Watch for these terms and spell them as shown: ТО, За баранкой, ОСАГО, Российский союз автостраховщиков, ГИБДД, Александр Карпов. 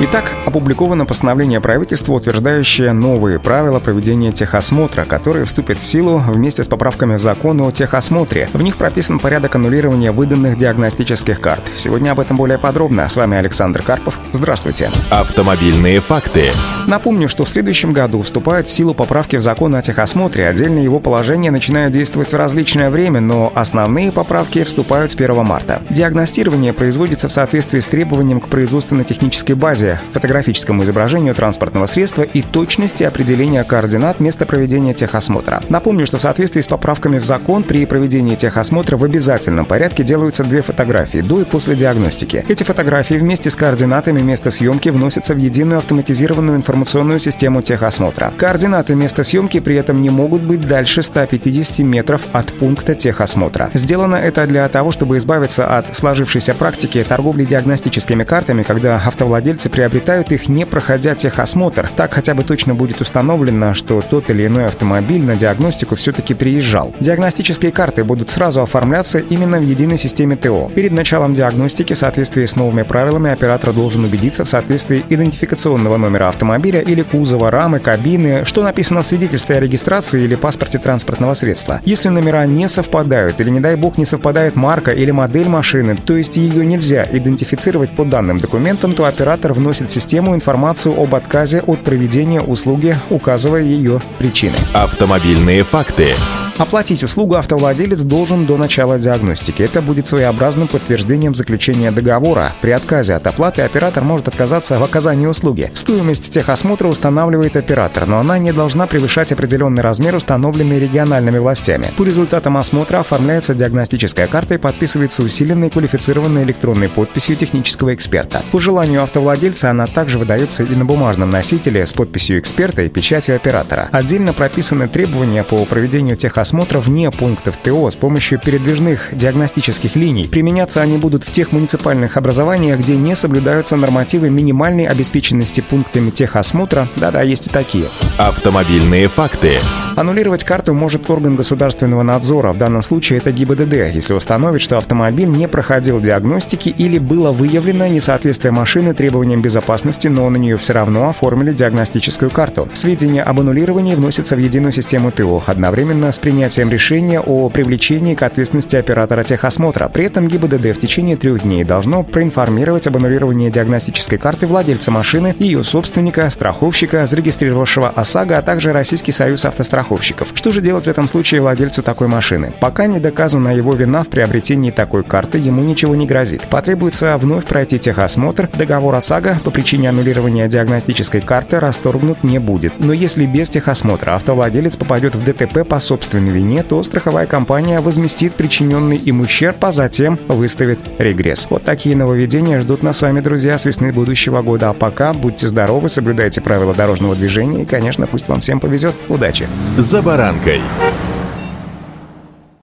Итак, опубликовано постановление правительства, утверждающее новые правила проведения техосмотра, которые вступят в силу вместе с поправками в закон о техосмотре. В них прописан порядок аннулирования выданных диагностических карт. Сегодня об этом более подробно. С вами Александр Карпов. Здравствуйте. Автомобильные факты. Напомню, что в следующем году вступают в силу поправки в закон о техосмотре. Отдельные его положения начинают действовать в различное время, но основные поправки вступают с 1 марта. Диагностирование производится в соответствии с требованием к производственно-технической базе, фотографическому изображению транспортного средства и точности определения координат места проведения техосмотра. Напомню, что в соответствии с поправками в закон при проведении техосмотра в обязательном порядке делаются две фотографии до и после диагностики. Эти фотографии вместе с координатами места съемки вносятся в единую автоматизированную информационную систему техосмотра. Координаты места съемки при этом не могут быть дальше 150 метров от пункта техосмотра. Сделано это для того, чтобы избавиться от сложившейся практики торговли диагностическими картами, когда автовладельцы приобретают их, не проходя техосмотр. Так хотя бы точно будет установлено, что тот или иной автомобиль на диагностику все-таки приезжал. Диагностические карты будут сразу оформляться именно в единой системе ТО. Перед началом диагностики в соответствии с новыми правилами оператор должен убедиться в соответствии идентификационного номера автомобиля или кузова, рамы, кабины, что написано в свидетельстве о регистрации или паспорте транспортного средства. Если номера не совпадают или, не дай бог, не совпадает марка или модель машины, то есть ее нельзя идентифицировать по данным документам, то оператор вносит в систему информацию об отказе от проведения услуги, указывая ее причины. Автомобильные факты. Оплатить услугу автовладелец должен до начала диагностики. Это будет своеобразным подтверждением заключения договора. При отказе от оплаты оператор может отказаться в оказании услуги. Стоимость техосмотра устанавливает оператор, но она не должна превышать определенный размер, установленный региональными властями. По результатам осмотра оформляется диагностическая карта и подписывается усиленной квалифицированной электронной подписью технического эксперта. По желанию автовладельца она также выдается и на бумажном носителе с подписью эксперта и печатью оператора. Отдельно прописаны требования по проведению техосмотра вне пунктов ТО с помощью передвижных диагностических линий. Применяться они будут в тех муниципальных образованиях, где не соблюдаются нормативы минимальной обеспеченности пунктами техосмотра. Да-да, есть и такие. Автомобильные факты. Аннулировать карту может орган государственного надзора. В данном случае это ГИБДД, если установит, что автомобиль не проходил диагностики или было выявлено несоответствие машины требованиям безопасности, но на нее все равно оформили диагностическую карту. Сведения об аннулировании вносятся в единую систему ТО одновременно с принятием решения о привлечении к ответственности оператора техосмотра. При этом ГИБДД в течение 3 дней должно проинформировать об аннулировании диагностической карты владельца машины, ее собственника, страховщика, зарегистрировавшего ОСАГО, а также Российский союз автостраховщиков. Что же делать в этом случае владельцу такой машины? Пока не доказана его вина в приобретении такой карты, ему ничего не грозит. Потребуется вновь пройти техосмотр, договор ОСАГО по причине аннулирования диагностической карты расторгнут не будет. Но если без техосмотра автовладелец попадет в ДТП по собственной вине, то страховая компания возместит причиненный им ущерб, а затем выставит регресс. Вот такие нововведения ждут нас с вами, друзья, с весны будущего года. А пока будьте здоровы, соблюдайте правила дорожного движения и, конечно, пусть вам всем повезет. Удачи! За баранкой.